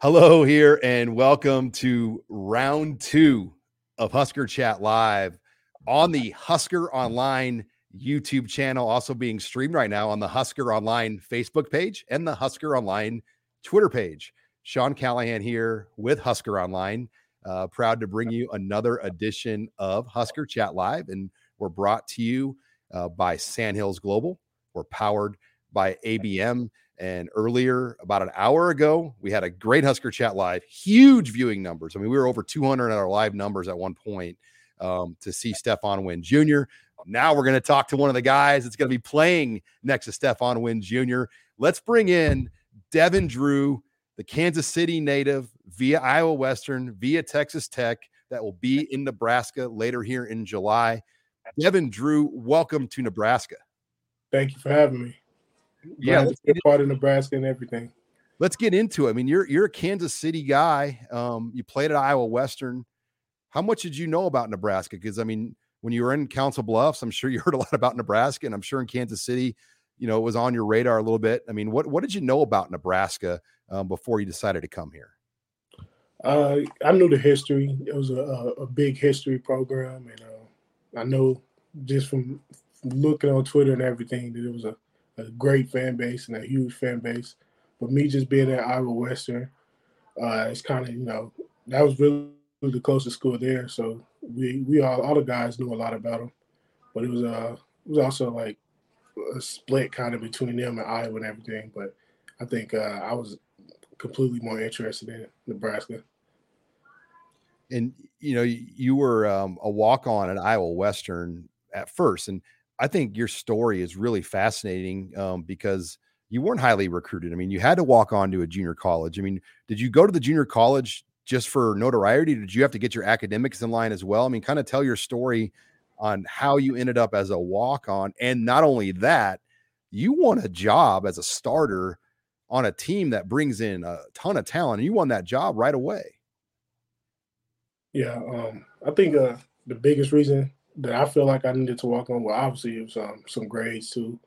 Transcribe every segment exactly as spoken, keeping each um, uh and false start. Hello here and welcome to round two of Husker Chat Live on the Husker Online YouTube channel, also being streamed right now on the Husker Online Facebook page and the Husker Online Twitter page. Sean Callahan here with Husker Online, uh, proud to bring you another edition of Husker Chat Live, and we're brought to you uh, by Sandhills Global. We're powered by A B M. And earlier, about an hour ago, we had a great Husker Chat Live, huge viewing numbers. I mean, we were over two hundred at our live numbers at one point um, to see Stephon Wynn Junior Now we're going to talk to one of the guys that's going to be playing next to Stephon Wynn Junior Let's bring in Devin Drew, the Kansas City native via Iowa Western, via Texas Tech, that will be in Nebraska later here in July. Devin Drew, welcome to Nebraska. Thank you for having me. Yeah, part of Nebraska and everything. Let's get into it. I mean, you're you're a Kansas City guy. Um, you played at Iowa Western. How much did you know about Nebraska? Because I mean, when you were in Council Bluffs, I'm sure you heard a lot about Nebraska, and I'm sure in Kansas City, you know, it was on your radar a little bit. I mean, what what did you know about Nebraska um, before you decided to come here? Uh, I knew the history. It was a, a big history program, and uh, I know just from looking on Twitter and everything that it was a a great fan base and a huge fan base. But me just being at Iowa Western, uh, it's kind of, you know, that was really the closest school there. So we, we all, all the guys knew a lot about them. But it was, uh, it was also like a split kind of between them and Iowa and everything. But I think uh, I was completely more interested in Nebraska. And, you know, you were um, a walk-on at Iowa Western at first. And I think your story is really fascinating um, because you weren't highly recruited. I mean, you had to walk on to a junior college. I mean, did you go to the junior college just for notoriety? Did you have to get your academics in line as well? I mean, kind of tell your story on how you ended up as a walk-on. And not only that, you won a job as a starter on a team that brings in a ton of talent, and you won that job right away. Yeah. Um, I think uh, the biggest reason that I feel like I needed to walk on, well, obviously it was um, some grades too,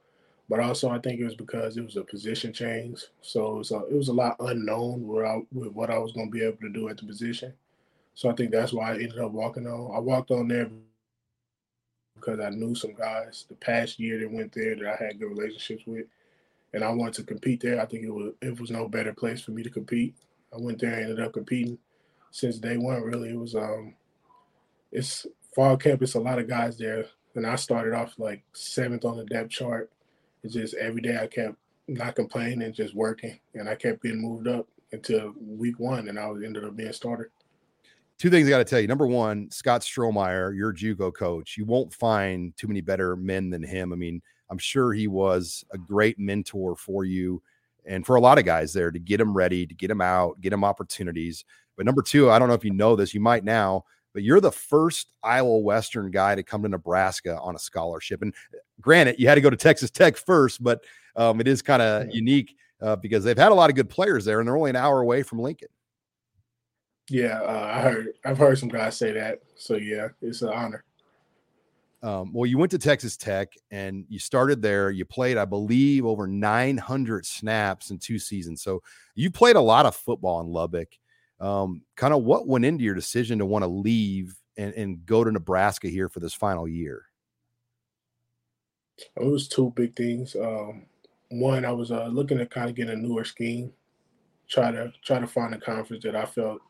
but also I think it was because it was a position change. So it was a, it was a lot unknown with, I, with what I was going to be able to do at the position. So I think that's why I ended up walking on. I walked on there because I knew some guys the past year that went there that I had good relationships with, and I wanted to compete there. I think it was it was no better place for me to compete. I went there and ended up competing since day one, really. It was um, it's fall campus, a lot of guys there, and I started off like seventh on the depth chart. It's just every day I kept not complaining and just working, and I kept getting moved up until week one, and I ended up being starter. Two things I got to tell you. Number one, Scott Strohmeyer, your JUCO coach, you won't find too many better men than him. I mean, I'm sure he was a great mentor for you and for a lot of guys there to get them ready, to get them out, get them opportunities. But number two, I don't know if you know this, you might now, but you're the first Iowa Western guy to come to Nebraska on a scholarship. And granted, you had to go to Texas Tech first, but um, it is kind of mm-hmm. unique uh, because they've had a lot of good players there, and they're only an hour away from Lincoln. Yeah, uh, I heard, I've heard some guys say that. So, yeah, it's an honor. Um, well, you went to Texas Tech, and you started there. You played, I believe, over nine hundred snaps in two seasons. So you played a lot of football in Lubbock. Um, kind of what went into your decision to want to leave and, and go to Nebraska here for this final year? It was two big things. Um, one, I was uh, looking to kind of get a newer scheme, try to try to find a conference that I felt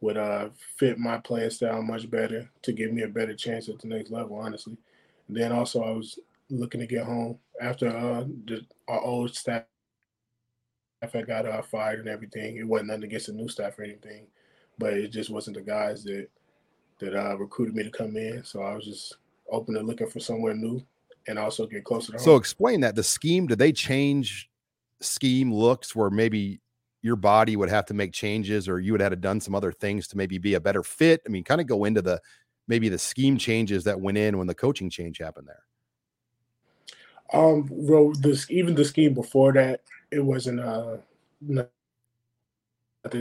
would uh, fit my playing style much better to give me a better chance at the next level, honestly. And then also I was looking to get home after uh, the, our old staff. I got uh, fired and everything. It wasn't nothing against the new staff or anything, but it just wasn't the guys that that uh, recruited me to come in. So I was just open to looking for somewhere new and also get closer to home. So explain that. The scheme, did they change scheme looks where maybe your body would have to make changes, or you would have to done some other things to maybe be a better fit? I mean, kind of go into the, maybe the scheme changes that went in when the coaching change happened there. Um, well, this, even the scheme before that, it wasn't uh, nothing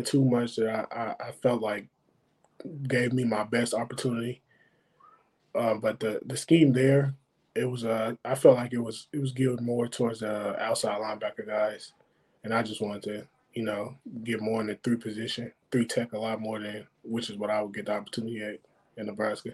too much that I, I, I felt like gave me my best opportunity. Um, but the, the scheme there, it was uh, I felt like it was it was geared more towards the outside linebacker guys, and I just wanted to, you know, get more in the three position, three tech a lot more than, which is what I would get the opportunity at in Nebraska.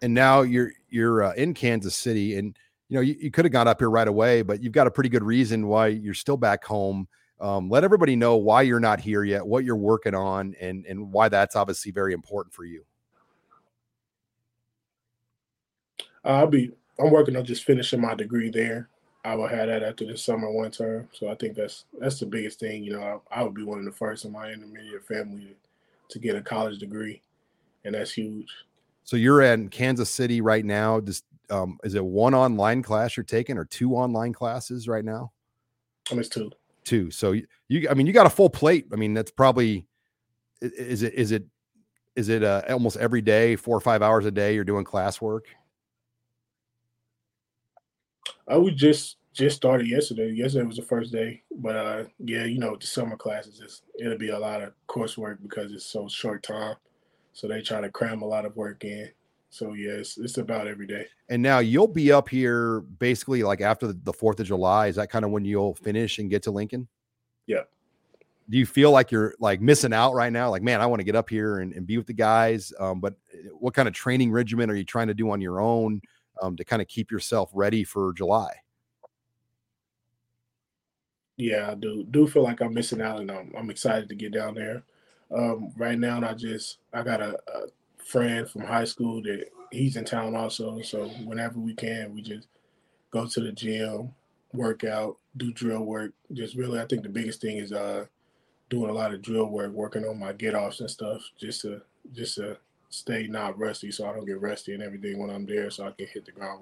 And now you're you're uh, in Kansas City, and you know you, you could have gone up here right away, but you've got a pretty good reason why you're still back home. Um, let everybody know why you're not here yet, what you're working on, and and why that's obviously very important for you. Uh, I'll be. I'm working on just finishing my degree there. I will have that after this summer, one term. So I think that's that's the biggest thing. You know, I, I would be one of the first in my intermediate family to get a college degree, and that's huge. So you're in Kansas City right now. Just um, is it one online class you're taking, or two online classes right now? I mean, it's two. Two. So you, you, I mean, you got a full plate. I mean, that's probably is it is it is it uh, almost every day, four or five hours a day, you're doing classwork? I would just just started yesterday. Yesterday was the first day, but uh, yeah, you know, the summer classes, it's, it'll be a lot of coursework because it's so short time. So they try to cram a lot of work in. So yes, yeah, it's, it's about every day. And now you'll be up here basically like after the Fourth of July. Is that kind of when you'll finish and get to Lincoln? Yeah. Do you feel like you're like missing out right now? Like, man, I want to get up here and, and be with the guys. Um, but what kind of training regimen are you trying to do on your own? Um, to kind of keep yourself ready for July? Yeah, I do do feel like I'm missing out, and I'm, I'm excited to get down there. Um, right now, I just I got a, a friend from high school that he's in town also. So whenever we can, we just go to the gym, work out, do drill work. Just really, I think the biggest thing is uh, doing a lot of drill work, working on my get offs and stuff, just to just to. stay not rusty, so I don't get rusty and everything when I'm there, so I can hit the ground.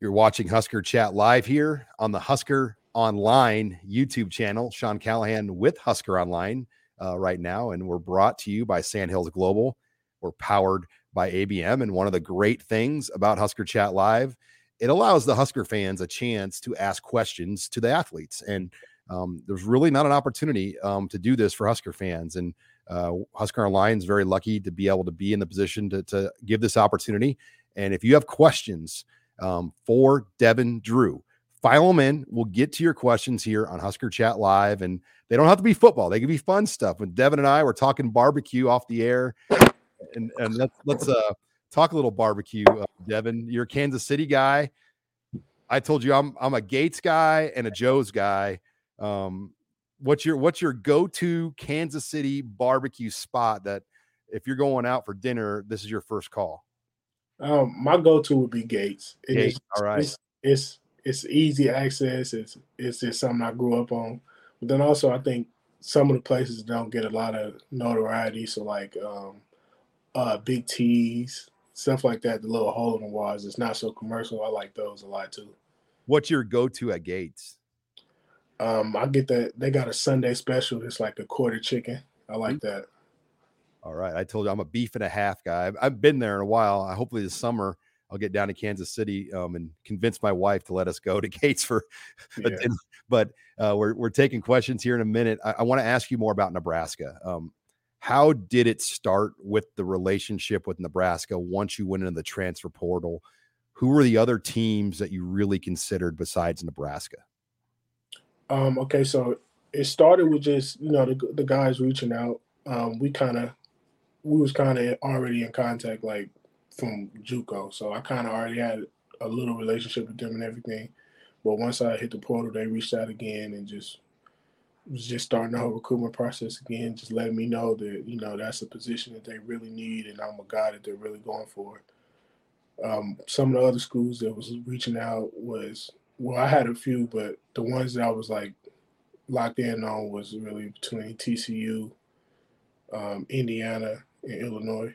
You're watching Husker Chat Live here on the Husker Online YouTube channel. Sean Callahan with Husker Online uh, right now, and we're brought to you by Sandhills Global. We're powered by A B M, and one of the great things about Husker Chat Live, it allows the Husker fans a chance to ask questions to the athletes, and um, there's really not an opportunity um, to do this for Husker fans, and Uh, Husker Online is very lucky to be able to be in the position to, to give this opportunity. And if you have questions um, for Devin Drew, file them in. We'll get to your questions here on Husker Chat Live. And they don't have to be football. They can be fun stuff. When Devin and I were talking barbecue off the air, and, and let's, let's uh, talk a little barbecue. Uh, Devin, you're a Kansas City guy. I told you I'm, I'm a Gates guy and a Joe's guy. Um, What's your what's your go-to Kansas City barbecue spot that if you're going out for dinner, this is your first call? Um, my go-to would be Gates. It Gates is, all right. It's, it's it's easy access. It's it's just something I grew up on. But then also, I think some of the places don't get a lot of notoriety. So like um, uh, Big T's, stuff like that. The little hole in the walls. It's not so commercial. I like those a lot too. What's your go-to at Gates? Um, I get that they got a Sunday special. It's like a quarter chicken. I like mm-hmm. that. All right. I told you I'm a beef and a half guy. I've, I've been there in a while. I, hopefully this summer I'll get down to Kansas City um, and convince my wife to let us go to Gates for yeah. a dinner. But uh, we're we're taking questions here in a minute. I, I want to ask you more about Nebraska. Um, how did it start with the relationship with Nebraska once you went into the transfer portal? Who were the other teams that you really considered besides Nebraska? Um, okay, so it started with just, you know, the, the guys reaching out. Um, we kind of, we was kind of already in contact, like, from JUCO. So I kind of already had a little relationship with them and everything. But once I hit the portal, they reached out again and just was just starting the whole recruitment process again, just letting me know that, you know, that's a position that they really need and I'm a guy that they're really going for. Um, some of the other schools that was reaching out was – well, I had a few, but the ones that I was, like, locked in on was really between T C U, um, Indiana, and Illinois.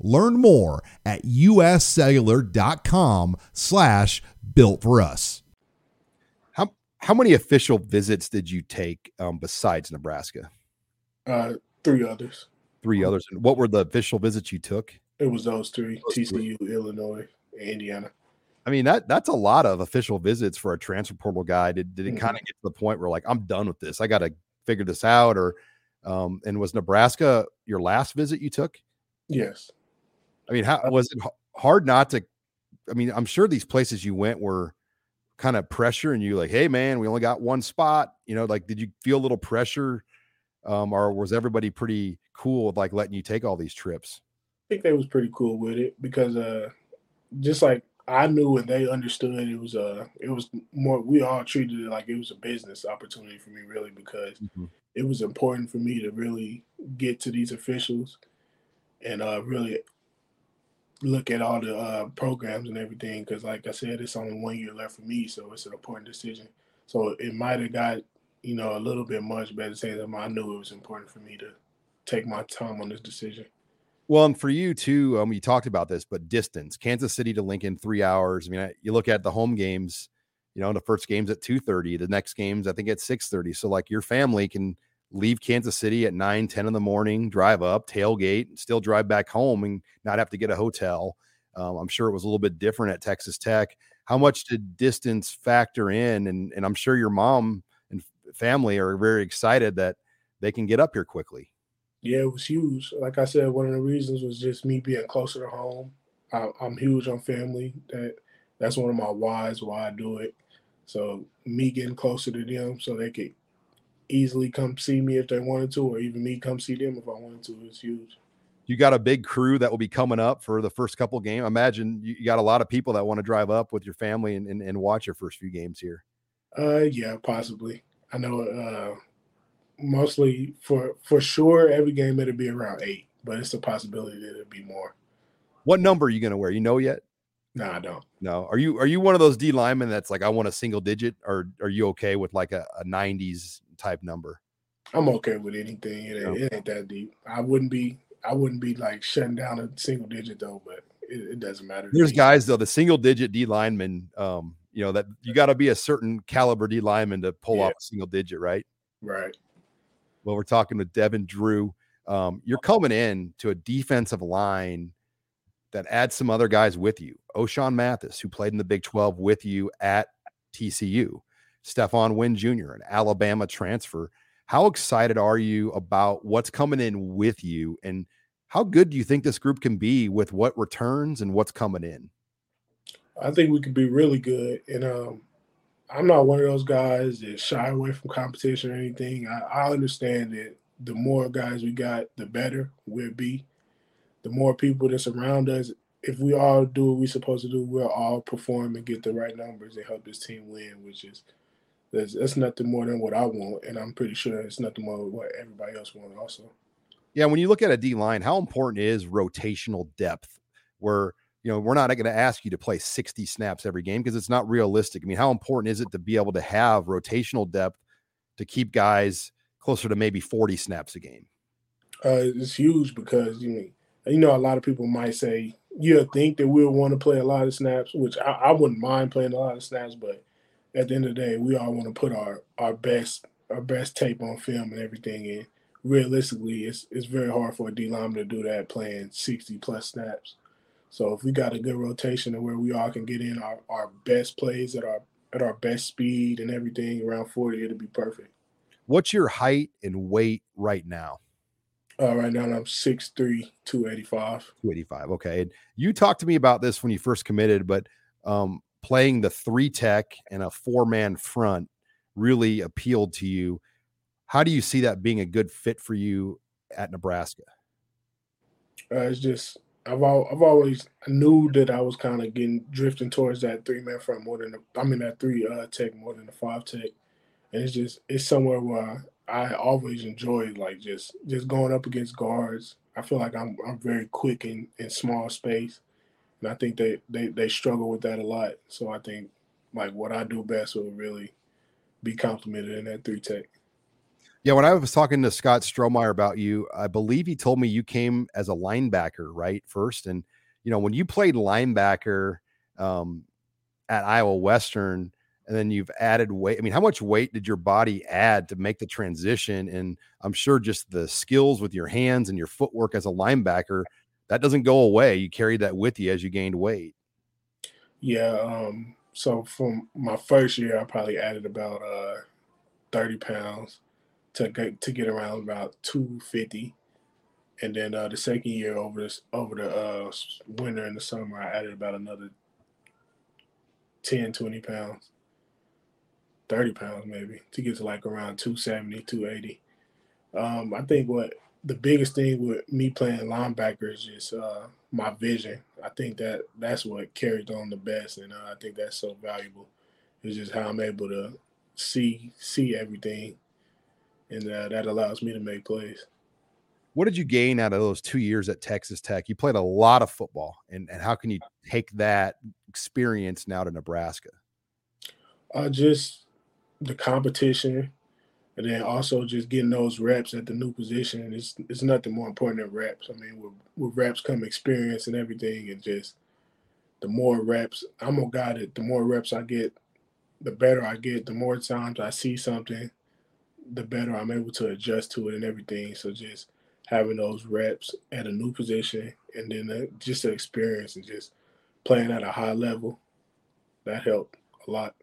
Learn more at uscellular.com slash built for us. How how many official visits did you take um, besides Nebraska? Uh, three others. Three others. And what were the official visits you took? It was those three, those T C U, three. Illinois, and Indiana. I mean, that that's a lot of official visits for a transfer portal guy. Did, did it mm-hmm. kind of get to the point where, like, I'm done with this. I got to figure this out. Or um, and was Nebraska your last visit you took? Yes. I mean, how was it hard not to – I mean, I'm sure these places you went were kind of pressure and you like, hey, man, we only got one spot. You know, like, did you feel a little pressure um, or was everybody pretty cool with, like, letting you take all these trips? I think they was pretty cool with it because uh, just like – I knew and they understood it was a, it was more, we all treated it like it was a business opportunity for me really, because mm-hmm. it was important for me to really get to these officials and uh, really look at all the uh, programs and everything. Cause like I said, it's only one year left for me. So it's an important decision. So it might've got, you know, a little bit much, but at the same time, I knew it was important for me to take my time on this decision. Well, and for you too, um, you talked about this, but distance, Kansas City to Lincoln, three hours. I mean, I, you look at the home games, you know, the first game's at two thirty, the next game's, I think, at six thirty. So, like, your family can leave Kansas City at nine, ten in the morning, drive up, tailgate, still drive back home and not have to get a hotel. Um, I'm sure it was a little bit different at Texas Tech. How much did distance factor in? And, and I'm sure your mom and family are very excited that they can get up here quickly. Yeah, it was huge. Like I said, one of the reasons was just me being closer to home. I, I'm huge on family. That that's one of my whys why I do it. So me getting closer to them so they could easily come see me if they wanted to, or even me come see them if I wanted to, is huge. You got a big crew that will be coming up for the first couple games. I imagine you got a lot of people that want to drive up with your family and, and, and watch your first few games here. Uh, yeah, possibly. I know uh, – Mostly for for sure, every game it'll be around eight, but it's a possibility that it'll be more. What number are you gonna wear? You know yet? No, I don't. No, are you are you one of those D linemen that's like, I want a single digit, or are you okay with like a, a nineties type number? I'm okay with anything. It ain't, it ain't that deep. I wouldn't be I wouldn't be like shutting down a single digit though, but it, it doesn't matter. There's guys though, the single digit D linemen, um, you know that you got to be a certain caliber D lineman to pull yeah. off a single digit, right? Right. Well, we're talking with Devin Drew. Um, you're coming in to a defensive line that adds some other guys with you. O'Shawn Mathis, who played in the Big twelve with you at T C U. Stephon Wynn Junior, an Alabama transfer. How excited are you about what's coming in with you? And how good do you think this group can be with what returns and what's coming in? I think we could be really good. And, um, I'm not one of those guys that shy away from competition or anything. I, I understand that the more guys we got, the better we'll be. The more people that surround us, if we all do what we're supposed to do, we'll all perform and get the right numbers and help this team win, which is that's, that's nothing more than what I want, and I'm pretty sure it's nothing more than what everybody else wants also. Yeah, when you look at a D-line, how important is rotational depth where – you know, we're not going to ask you to play sixty snaps every game because it's not realistic. I mean, how important is it to be able to have rotational depth to keep guys closer to maybe forty snaps a game? Uh, it's huge because, you know, you know, a lot of people might say, you think that we'll want to play a lot of snaps, which I, I wouldn't mind playing a lot of snaps, but at the end of the day, we all want to put our, our best our best tape on film and everything in. Realistically, it's, it's very hard for a D-lineman to do that playing sixty-plus snaps. So if we got a good rotation to where we all can get in our, our best plays at our at our best speed and everything around forty, it'll be perfect. What's your height and weight right now? Uh, right now I'm six three, two eighty-five. two eighty-five, okay. You talked to me about this when you first committed, but um, playing the three tech and a four-man front really appealed to you. How do you see that being a good fit for you at Nebraska? Uh, it's just – I've all, I've always knew that I was kind of getting drifting towards that three man front more than the, I mean that three uh, tech more than the five tech, and it's just it's somewhere where I, I always enjoy like just just going up against guards. I feel like I'm I'm very quick in, in small space, and I think they, they they struggle with that a lot. So I think like what I do best will really be complimented in that three tech. Yeah, when I was talking to Scott Strohmeyer about you, I believe he told me you came as a linebacker, right, first. And, you know, when you played linebacker um, at Iowa Western and then you've added weight, I mean, how much weight did your body add to make the transition? And I'm sure just the skills with your hands and your footwork as a linebacker, that doesn't go away. You carried that with you as you gained weight. Yeah, um, so from my first year, I probably added about uh, thirty pounds. To get, to get around about two fifty. And then uh, the second year over this, over the uh, winter and the summer, I added about another ten, twenty pounds, thirty pounds maybe, to get to like around two seventy, two eighty. Um, I think what the biggest thing with me playing linebacker is just uh, my vision. I think that that's what carried on the best, and uh, I think that's so valuable. It's just how I'm able to see see everything. And uh, that allows me to make plays. What did you gain out of those two years at Texas Tech? You played a lot of football, and, and how can you take that experience now to Nebraska? Uh, just the competition, and then also just getting those reps at the new position. It's, it's nothing more important than reps. I mean, with, with reps come experience and everything, and just the more reps. I'm a guy that the more reps I get, the better I get, the more times I see something, the better I'm able to adjust to it and everything. So just having those reps at a new position and then the, just the experience and just playing at a high level, that helped a lot.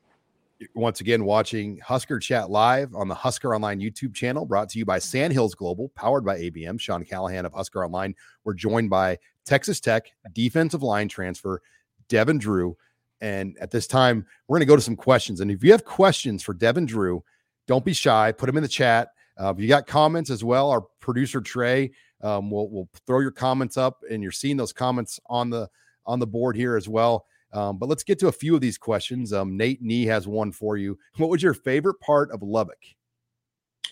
Once again, watching Husker Chat Live on the Husker Online YouTube channel, brought to you by Sandhills Global, powered by A B M. Sean Callahan of Husker Online. We're joined by Texas Tech defensive line transfer Devin Drew. And at this time, we're going to go to some questions. And if you have questions for Devin Drew, don't be shy. Put them in the chat. Uh, if you got comments as well, our producer Trey um, will will throw your comments up, and you're seeing those comments on the on the board here as well. Um, but let's get to a few of these questions. Um, Nate Nee has one for you. What was your favorite part of Lubbock?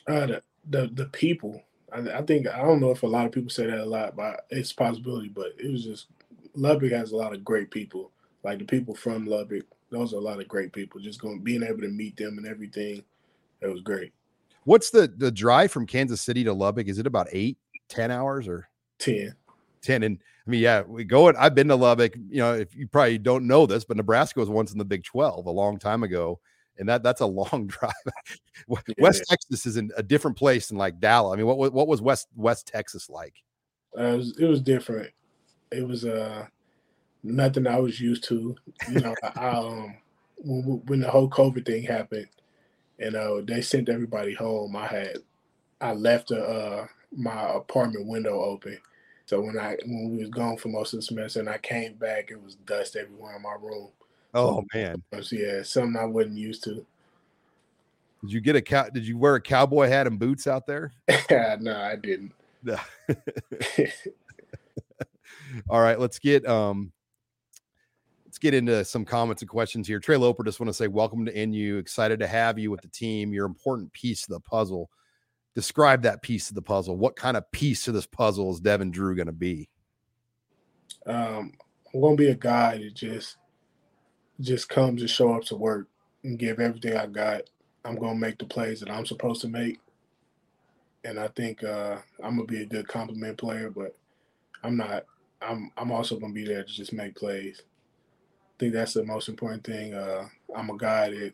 Uh, the, the the people. I, I think I don't know if a lot of people say that a lot, but it's a possibility. But it was just Lubbock has a lot of great people. Like the people from Lubbock, those are a lot of great people. Just going being able to meet them and everything. It was great. What's the, the drive from Kansas City to Lubbock? Is it about eight, ten hours or ten? ten. And I mean, yeah, we go it. I've been to Lubbock. You know, if you probably don't know this, but Nebraska was once in the Big twelve a long time ago. And that that's a long drive. West yeah. Texas is in a different place than like Dallas. I mean, what what was West West Texas like? Uh, it was, it was different. It was uh nothing I was used to. You know, I, um when, when the whole COVID thing happened. And uh, they sent everybody home. I had, I left a, uh, my apartment window open. So when I when we was gone for most of the semester, and I came back, it was dust everywhere in my room. Oh so, man! So yeah, something I wasn't used to. Did you get a cow? Did you wear a cowboy hat and boots out there? No, I didn't. No. All right, let's get um. Let's get into some comments and questions here. Trey Loper, just want to say welcome to N U. Excited to have you with the team. You're an important piece of the puzzle. Describe that piece of the puzzle. What kind of piece of this puzzle is Devin Drew going to be? Um, I'm going to be a guy that just, just comes and show up to work and give everything I got. I'm going to make the plays that I'm supposed to make. And I think uh, I'm going to be a good compliment player, but I'm not. I'm I'm also going to be there to just make plays. I think that's the most important thing. Uh, I'm a guy that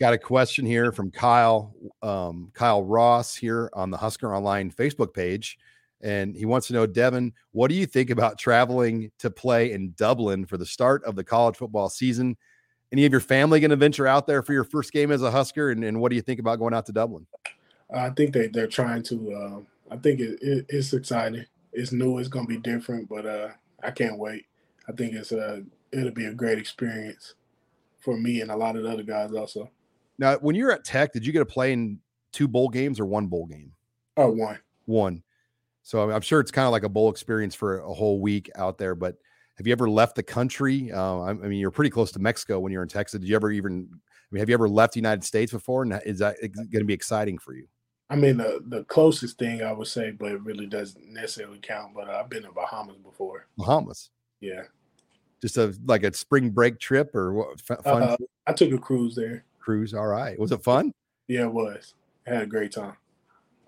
Got a question here from Kyle, um, Kyle Ross here on the Husker Online Facebook page. And he wants to know, Devin, what do you think about traveling to play in Dublin for the start of the college football season? Any of your family going to venture out there for your first game as a Husker? And, and what do you think about going out to Dublin? I think they, they're trying to. Um, I think it, it, it's exciting. It's new. It's going to be different, but uh, I can't wait. I think it's a, it'll be a great experience for me and a lot of the other guys also. Now, when you were at Tech, did you get to play in two bowl games or one bowl game? Oh, one. One. So I'm sure it's kind of like a bowl experience for a whole week out there, but have you ever left the country? Uh, I mean, you're pretty close to Mexico when you're in Texas. Did you ever even, I mean, have you ever left the United States before? And is that going to be exciting for you? I mean, the, the closest thing I would say, but it really doesn't necessarily count, but I've been to Bahamas before. Bahamas? Yeah. Just a like a spring break trip or what? Fun uh, I took a cruise there. Cruise. All right. Was it fun? Yeah, it was. I had a great time.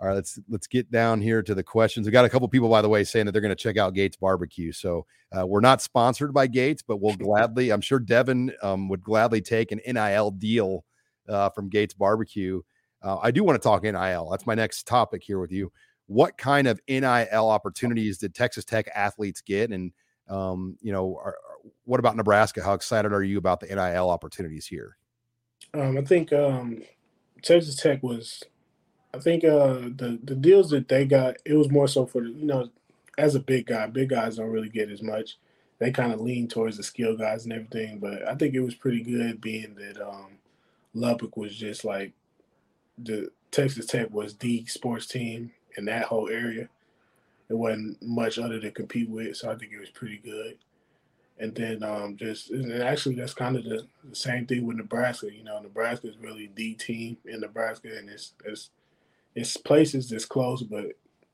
All right, let's let's get down here to the questions. We got a couple people, by the way, saying that they're going to check out Gates Barbecue. So uh, we're not sponsored by Gates, but we'll gladly. I'm sure Devin um, would gladly take an N I L deal uh, from Gates Barbecue. Uh, I do want to talk N I L. That's my next topic here with you. What kind of N I L opportunities did Texas Tech athletes get? And um, you know, are, what about Nebraska? How excited are you about the N I L opportunities here? Um, I think um, Texas Tech was. I think uh, the, the deals that they got, it was more so for, you know, as a big guy, big guys don't really get as much. They kind of lean towards the skill guys and everything, but I think it was pretty good being that um, Lubbock was just like the Texas Tech was the sports team in that whole area. It wasn't much other to compete with, so I think it was pretty good. And then um, just and actually that's kind of the, the same thing with Nebraska. You know, Nebraska is really the team in Nebraska, and it's it's – It's places that's close, but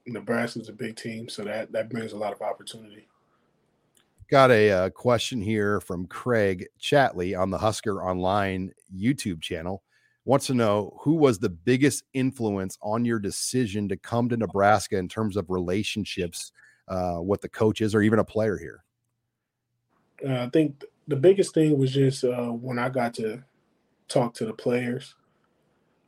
Nebraska's a big team, so that, that brings a lot of opportunity. Got a uh, question here from Craig Chatley on the Husker Online YouTube channel. Wants to know, who was the biggest influence on your decision to come to Nebraska in terms of relationships uh, with the coaches or even a player here? Uh, I think the biggest thing was just uh, when I got to talk to the players.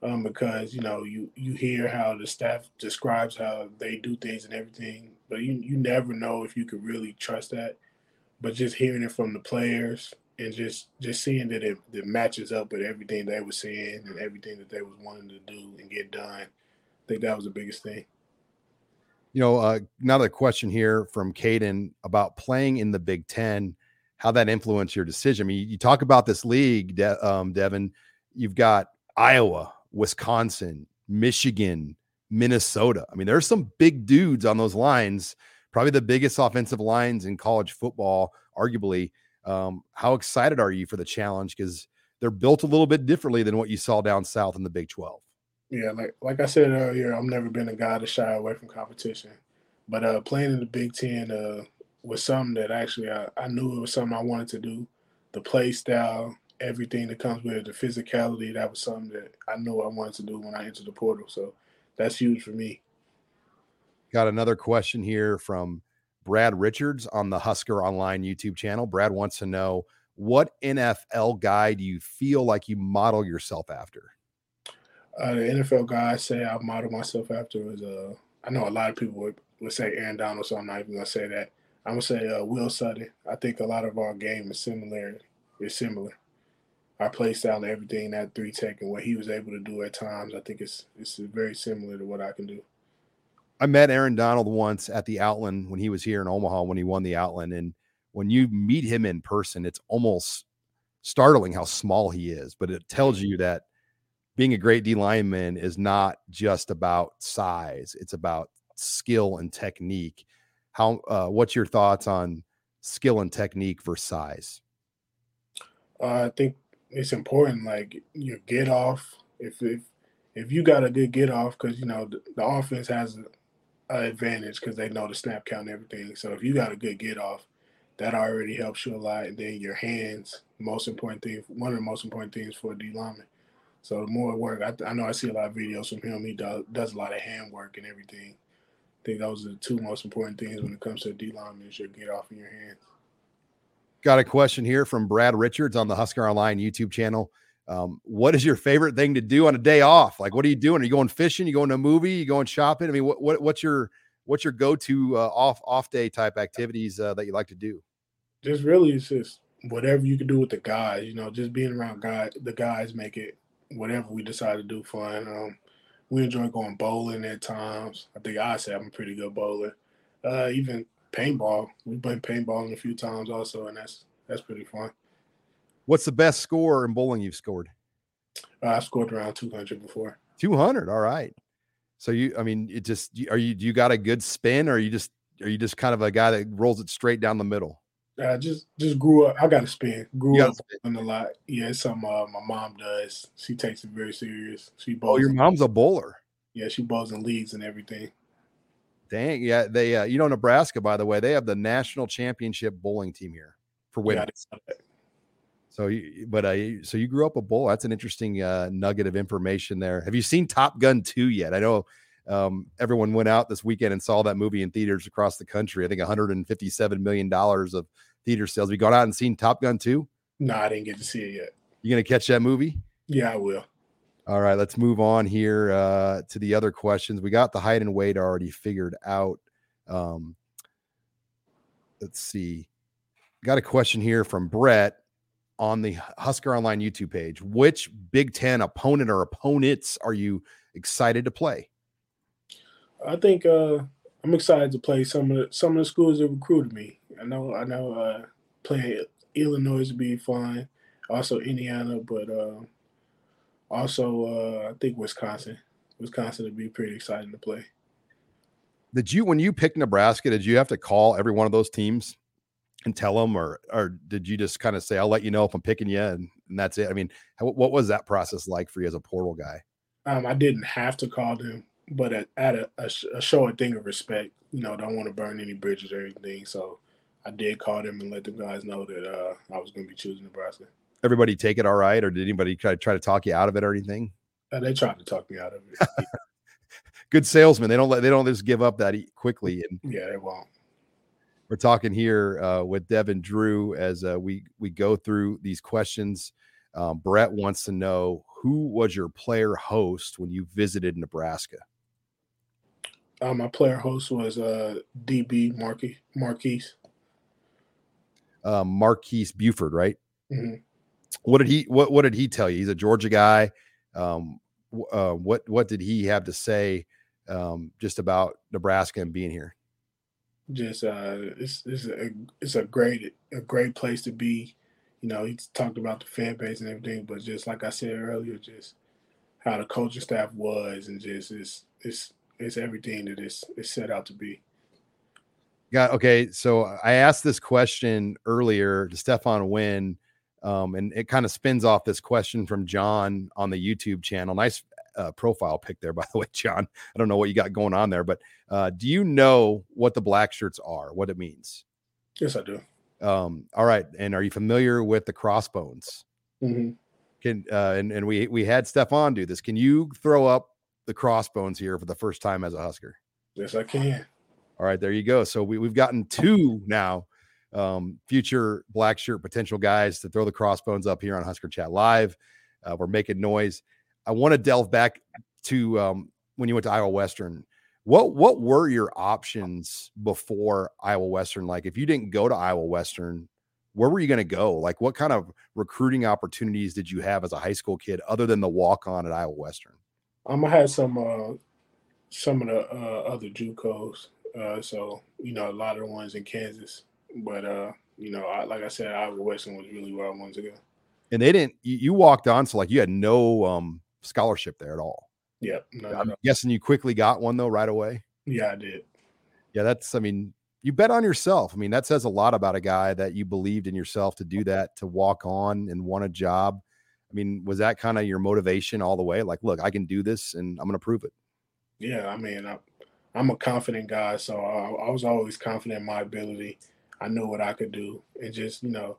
Um, because, you know, you, you hear how the staff describes how they do things and everything, but you, you never know if you could really trust that. But just hearing it from the players and just, just seeing that it, it matches up with everything they were seeing and everything that they was wanting to do and get done, I think that was the biggest thing. You know, uh, another question here from Caden about playing in the Big Ten, how that influenced your decision. I mean, you talk about this league, De- um, Devin, you've got Iowa, Wisconsin, Michigan, Minnesota. I mean, there are some big dudes on those lines, probably the biggest offensive lines in college football, arguably. Um, how excited are you for the challenge? Because they're built a little bit differently than what you saw down south in the Big twelve. Yeah, like like I said earlier, I've never been a guy to shy away from competition. But uh, playing in the Big Ten uh, was something that actually I, I knew it was something I wanted to do. The play style, everything that comes with it, the physicality, that was something that I knew I wanted to do when I entered the portal. So that's huge for me. Got another question here from Brad Richards on the Husker Online YouTube channel. Brad wants to know, what N F L guy do you feel like you model yourself after? Uh, the N F L guy I say I model myself after is, uh, I know a lot of people would, would say Aaron Donald, so I'm not even going to say that. I'm going to say uh, Will Sutton. I think a lot of our game is similar. Is similar. Our play style and everything, that three tech and what he was able to do at times, I think it's it's very similar to what I can do. I met Aaron Donald once at the Outland when he was here in Omaha when he won the Outland. And when you meet him in person, it's almost startling how small he is. But it tells you that being a great D lineman is not just about size. It's about skill and technique. How? Uh, what's your thoughts on skill and technique versus size? Uh, I think it's important, like your get off. If if if you got a good get off, because you know the, the offense has an advantage because they know the snap count and everything. So if you got a good get off, that already helps you a lot. And then your hands, most important thing, one of the most important things for a D lineman. So the more work, I, I know I see a lot of videos from him. He does, does a lot of hand work and everything. I think those are the two most important things when it comes to a D lineman is your get off in your hands. Got a question here from Brad Richards on the Husker Online YouTube channel. Um, what is your favorite thing to do on a day off? Like, what are you doing? Are you going fishing? You going to a movie? You going shopping? I mean, what, what what's your, what's your go-to uh, off, off day type activities uh, that you like to do? Just really, it's just whatever you can do with the guys, you know, just being around guys, the guys make it whatever we decide to do fun. Um, we enjoy going bowling at times. I think I say I'm a pretty good bowler. Uh, even paintball, we've been paintballing a few times also. And that's, that's pretty fun. What's the best score in bowling you've scored? Uh, I've scored around two hundred before. two hundred, all right. So you, I mean, it just are you? Do you got a good spin, or are you just are you just kind of a guy that rolls it straight down the middle? I uh, just just grew up. I got a spin. Grew up bowling a lot. Yeah, it's something uh, my mom does. She takes it very serious. She bowls. Oh, your mom's a bowler. Yeah, she bowls in leagues and everything. Dang, yeah, they. Uh, you know, Nebraska, by the way, they have the national championship bowling team here for women. Yeah, So, you, but I, so you grew up a bull. That's an interesting uh, nugget of information there. Have you seen Top Gun two yet? I know um, everyone went out this weekend and saw that movie in theaters across the country. I think one hundred fifty-seven million dollars of theater sales. Have you gone out and seen Top Gun two? No, I didn't get to see it yet. You going to catch that movie? Yeah, I will. All right, let's move on here uh, to the other questions. We got the height and weight already figured out. Um, let's see. Got a question here from Brett on the Husker Online YouTube page. Which Big Ten opponent or opponents are you excited to play? I think uh, I'm excited to play some of the, some of the schools that recruited me. I know I know uh, playing Illinois would be fun, also Indiana, but uh, also uh, I think Wisconsin. Wisconsin would be pretty exciting to play. Did you, when you picked Nebraska, did you have to call every one of those teams and tell them, or or did you just kind of say, I'll let you know if I'm picking you, and, and that's it? I mean, how, what was that process like for you as a portal guy? Um, I didn't have to call them, but at, at a, a, a show a thing of respect, you know, don't want to burn any bridges or anything. So I did call them and let the guys know that uh, I was going to be choosing Nebraska. Everybody take it all right, or did anybody try, try to talk you out of it or anything? Uh, they tried to talk me out of it. Yeah. Good salesman. They don't let, they don't just give up that quickly. And yeah, they won't. We're talking here uh, with Devin Drew as uh, we we go through these questions. Um, Brett wants to know, who was your player host when you visited Nebraska? Uh, my player host was uh, D B Marquise. Marquise. Uh, Marquise Buford, right? Mm-hmm. What did he what What did he tell you? He's a Georgia guy. Um, uh, what What did he have to say um, just about Nebraska and being here? Just uh, it's it's a it's a great a great place to be, you know. He talked about the fan base and everything, but just like I said earlier, just how the coaching staff was, and just it's it's it's everything that it's it's set out to be. Got okay. So I asked this question earlier to Stephon Wynn, um, and it kind of spins off this question from John on the YouTube channel. Nice Uh, profile pic there, by the way, John. I don't know what you got going on there, but uh, do you know what the black shirts are, what it means? Yes, I do. Um, all right. And are you familiar with the crossbones? Mm-hmm. Can uh, and, and we we had Stephon do this. Can you throw up the crossbones here for the first time as a Husker? Yes, I can. All right, there you go. So we, we've gotten two now um, future black shirt potential guys to throw the crossbones up here on Husker Chat Live. Uh, we're making noise. I want to delve back to um, when you went to Iowa Western. What what were your options before Iowa Western? Like, if you didn't go to Iowa Western, where were you going to go? Like, what kind of recruiting opportunities did you have as a high school kid other than the walk-on at Iowa Western? Um, I had some uh, some of the uh, other JUCOs. Uh, so, you know, a lot of the ones in Kansas. But, uh, you know, I, like I said, Iowa Western was really where I wanted to go. And they didn't – you walked on, so, like, you had no um, – scholarship there at all. Yeah. No, I'm no. guessing you quickly got one though, right away. Yeah, I did. Yeah. That's, I mean, you bet on yourself. I mean, that says a lot about a guy that you believed in yourself to do that, to walk on and want a job. I mean, was that kind of your motivation all the way? Like, look, I can do this and I'm going to prove it. Yeah. I mean, I, I'm a confident guy, so I, I was always confident in my ability. I knew what I could do. It just, you know,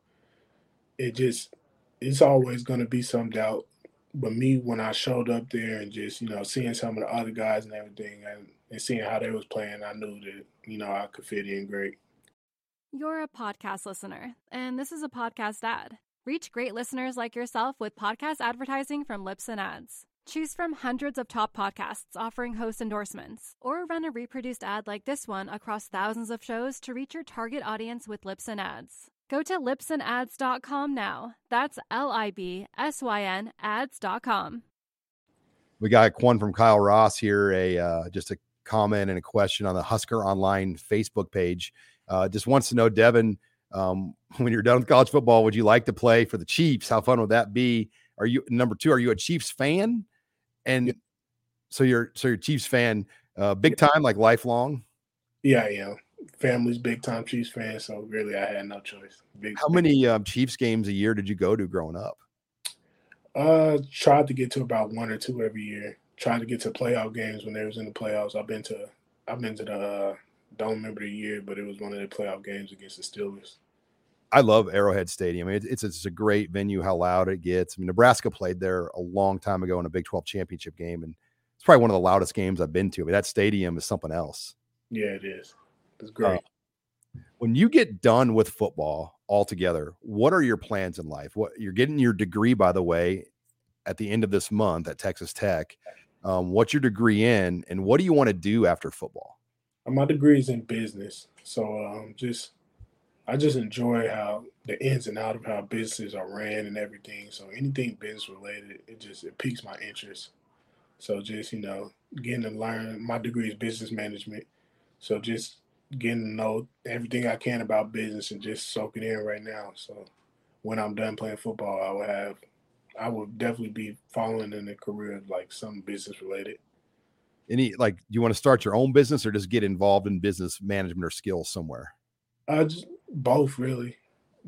it just, it's always going to be some doubt. But me, when I showed up there and just, you know, seeing some of the other guys and everything and, and seeing how they was playing, I knew that, you know, I could fit in great. You're a podcast listener, and this is a podcast ad. Reach great listeners like yourself with podcast advertising from Libsyn Ads. Choose from hundreds of top podcasts offering host endorsements, or run a reproduced ad like this one across thousands of shows to reach your target audience with Libsyn Ads. Go to libsyn ads dot com now. That's L I B S Y N ads dot com. We got one from Kyle Ross here, a uh, just a comment and a question on the Husker Online Facebook page. Uh, just wants to know, Devin, um, when you're done with college football, would you like to play for the Chiefs? How fun would that be? Are you number two? Are you a Chiefs fan? And yeah. so you're so you're Chiefs fan, uh, big time, like lifelong. Yeah, I am. Family's big time Chiefs fan, so really I had no choice. Big, How big many um, Chiefs games a year did you go to growing up? Uh, tried to get to about one or two every year. Tried to get to playoff games when they was in the playoffs. I've been to I've been to the uh, don't remember the year, but it was one of the playoff games against the Steelers. I love Arrowhead Stadium. It's, it's it's a great venue, how loud it gets. I mean, Nebraska played there a long time ago in a Big twelve championship game, and it's probably one of the loudest games I've been to. But that stadium is something else. Yeah, it is. It's great. Uh, when you get done with football altogether, what are your plans in life? What you're getting your degree, by the way, at the end of this month at Texas Tech. Um, what's your degree in, and what do you want to do after football? My degree is in business, so um, just – I just enjoy how the ins and out of how businesses are ran and everything. So anything business related, it just, it piques my interest. So just, you know, getting to learn, my degree is business management. So just getting to know everything I can about business and just soak it in right now. So when I'm done playing football, I will have, I will definitely be following in a career like some business related. Any, like, you want to start your own business or just get involved in business management or skills somewhere? I just, Both, really.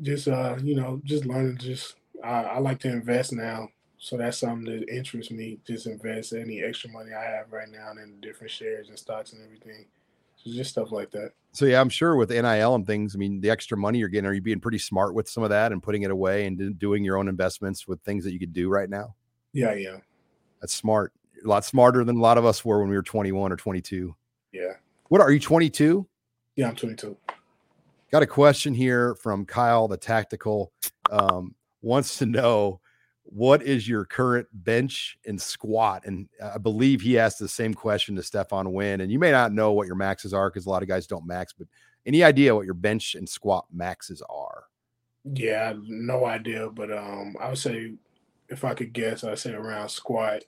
Just, uh, you know, just learning. Just I, I like to invest now. So that's something that interests me. Just invest any extra money I have right now in different shares and stocks and everything. So just stuff like that. So, yeah, I'm sure with N I L and things, I mean, the extra money you're getting, are you being pretty smart with some of that and putting it away and doing your own investments with things that you could do right now? Yeah, yeah. That's smart. A lot smarter than a lot of us were when we were twenty-one or twenty-two. Yeah. What are you, twenty-two? Yeah, I'm twenty-two. Got a question here from Kyle, the tactical, um, wants to know, what is your current bench and squat? And I believe he asked the same question to Stephon Wynn. And you may not know what your maxes are because a lot of guys don't max, but any idea what your bench and squat maxes are? Yeah, no idea. But um, I would say if I could guess, I'd say around squat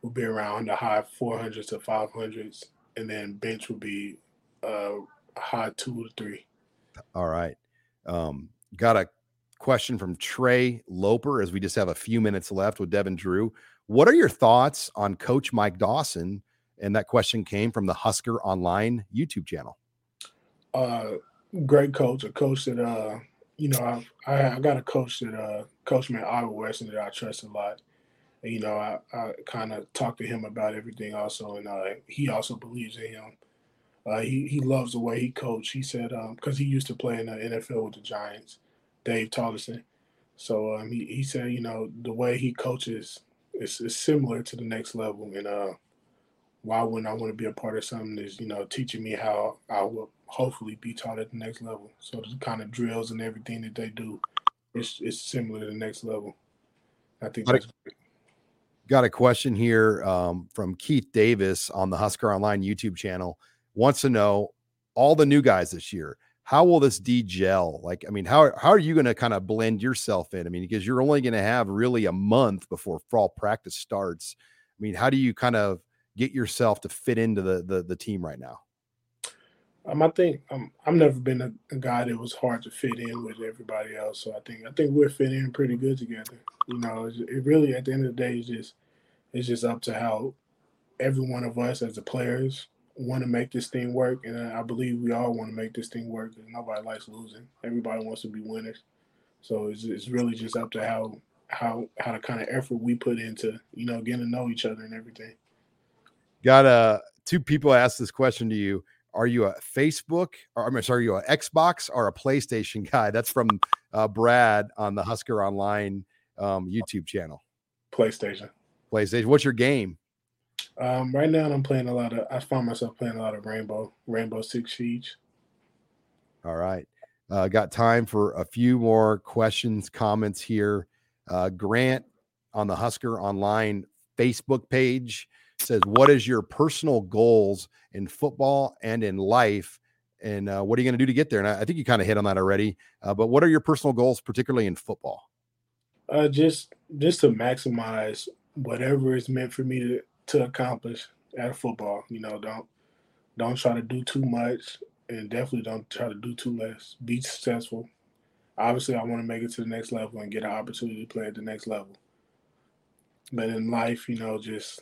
would be around the high four hundreds to five hundreds. And then bench would be uh, a high two to three. All right. Um, got a question from Trey Loper as we just have a few minutes left with Devin Drew. What are your thoughts on Coach Mike Dawson? And that question came from the Husker Online YouTube channel. Uh, great coach, a coach that, uh, you know, I, I, I got a coach that uh, coached me at Iowa Western that I trust a lot. And, you know, I, I kind of talked to him about everything also. And uh, he also believes in him. Uh, he, he loves the way he coached. He said, because um, he used to play in the N F L with the Giants, Dave Tolleson. So um, he, he said, you know, the way he coaches is, is similar to the next level. And uh, why wouldn't I want to be a part of something that's, you know, teaching me how I will hopefully be taught at the next level? So the kind of drills and everything that they do is, is similar to the next level. I think that's great. Got a question here um, from Keith Davis on the Husker Online YouTube channel. Wants to know, all the new guys this year, how will this de-gel? Like, I mean, how, how are you going to kind of blend yourself in? I mean, because you're only going to have really a month before fall practice starts. I mean, how do you kind of get yourself to fit into the the, the team right now? Um, I think um, I've never been a, a guy that was hard to fit in with everybody else. So I think I think we're fitting in pretty good together. You know, it really, at the end of the day, it's just it's just up to how every one of us as the players want to make this thing work, and I believe we all want to make this thing work. Nobody likes losing. Everybody wants to be winners. So it's, it's really just up to how how how the kind of effort we put into, you know, getting to know each other and everything. Got a two people asked this question to you. Are you a Facebook, or I'm sorry, are you an Xbox or a PlayStation guy? That's from uh, Brad on the Husker Online um, YouTube channel. PlayStation. PlayStation. What's your game? Um, right now, I'm playing a lot of. I find myself playing a lot of Rainbow, Rainbow Six Siege. All right, uh, got time for a few more questions, comments here. Uh, Grant on the Husker Online Facebook page says, "What is your personal goals in football and in life, and uh, what are you going to do to get there?" And I, I think you kind of hit on that already. Uh, but what are your personal goals, particularly in football? Uh, just just to maximize whatever is meant for me to. to accomplish at football. You know, don't don't try to do too much, and definitely don't try to do too less. Be successful. Obviously, I want to make it to the next level and get an opportunity to play at the next level. But in life, you know, just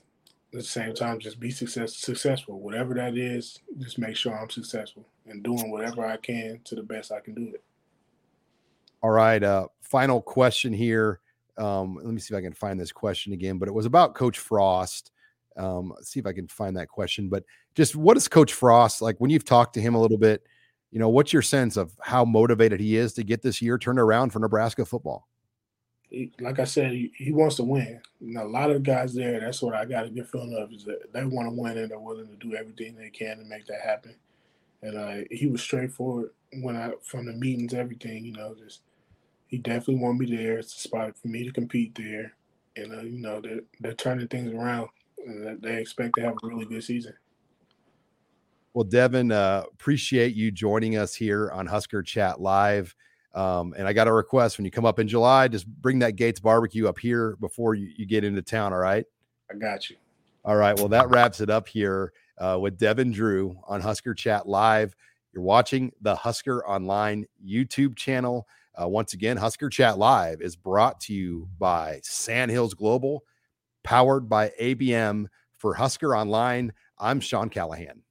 at the same time, just be success, successful. Whatever that is, just make sure I'm successful and doing whatever I can to the best I can do it. All right, uh, final question here. Um, let me see if I can find this question again, but it was about Coach Frost. Um, let's see if I can find that question, but just what is Coach Frost like when you've talked to him a little bit? You know, what's your sense of how motivated he is to get this year turned around for Nebraska football? He, like I said, he, he wants to win. You know, a lot of guys there, that's what I got a good feeling of, is that they want to win and they're willing to do everything they can to make that happen. And uh, he was straightforward when I from the meetings, everything. You know, just he definitely wanted me there. It's a spot for me to compete there, and uh, you know, they're, they're turning things around. That they expect to have a really good season. Well, Devin, uh, appreciate you joining us here on Husker Chat Live. Um, and I got a request when you come up in July, just bring that Gates barbecue up here before you, you get into town. All right. I got you. All right. Well, that wraps it up here uh, with Devin Drew on Husker Chat Live. You're watching the Husker Online YouTube channel. Uh, once again, Husker Chat Live is brought to you by Sandhills Global, powered by A B M. For Husker Online, I'm Sean Callahan.